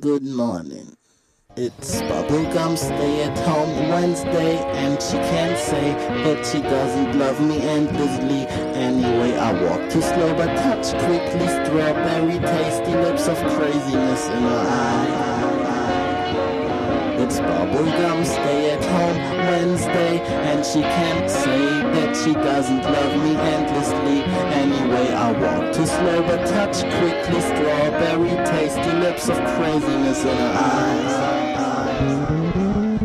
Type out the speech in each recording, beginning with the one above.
Good morning. It's Bubblegum Stay at Home Wednesday, and she can't say, but she doesn't love me endlessly. Anyway, I walk too slow, but touch quickly. Strawberry tasty lips of craziness in her eye. It's Bubblegum Stay at Home Wednesday, and she can't say that she doesn't love me endlessly. Anyway, I walk too slow, but touch quickly. Strawberry tasty lips of craziness in her eyes.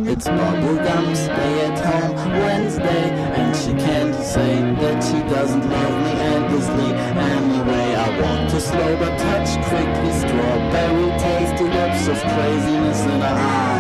It's Bubblegum Stay at Home Wednesday, and she can't say that she doesn't love me endlessly. Anyway, I walk too slow, but touch quickly. Strawberry tasty lips of craziness in her eyes.